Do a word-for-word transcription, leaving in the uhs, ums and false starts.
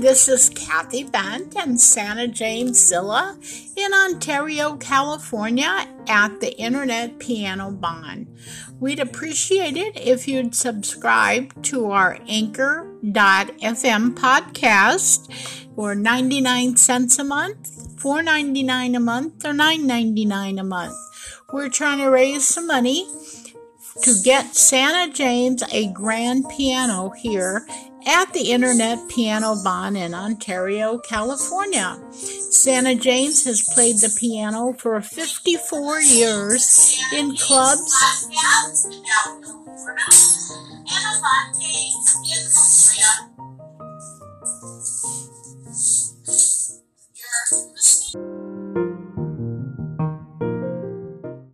this is Kathy Bent and Santa James Zilla in Ontario, California at the Internet Piano Bond. We'd appreciate it if you'd subscribe to our Anchor dot f m podcast for ninety-nine cents a month, four dollars and ninety-nine cents a month, or nine dollars and ninety-nine cents a month. We're trying to raise some money to get Santa James a grand piano here at the Internet Piano Bond in Ontario, California. Santa James has played the piano for fifty-four years in clubs. You're listening.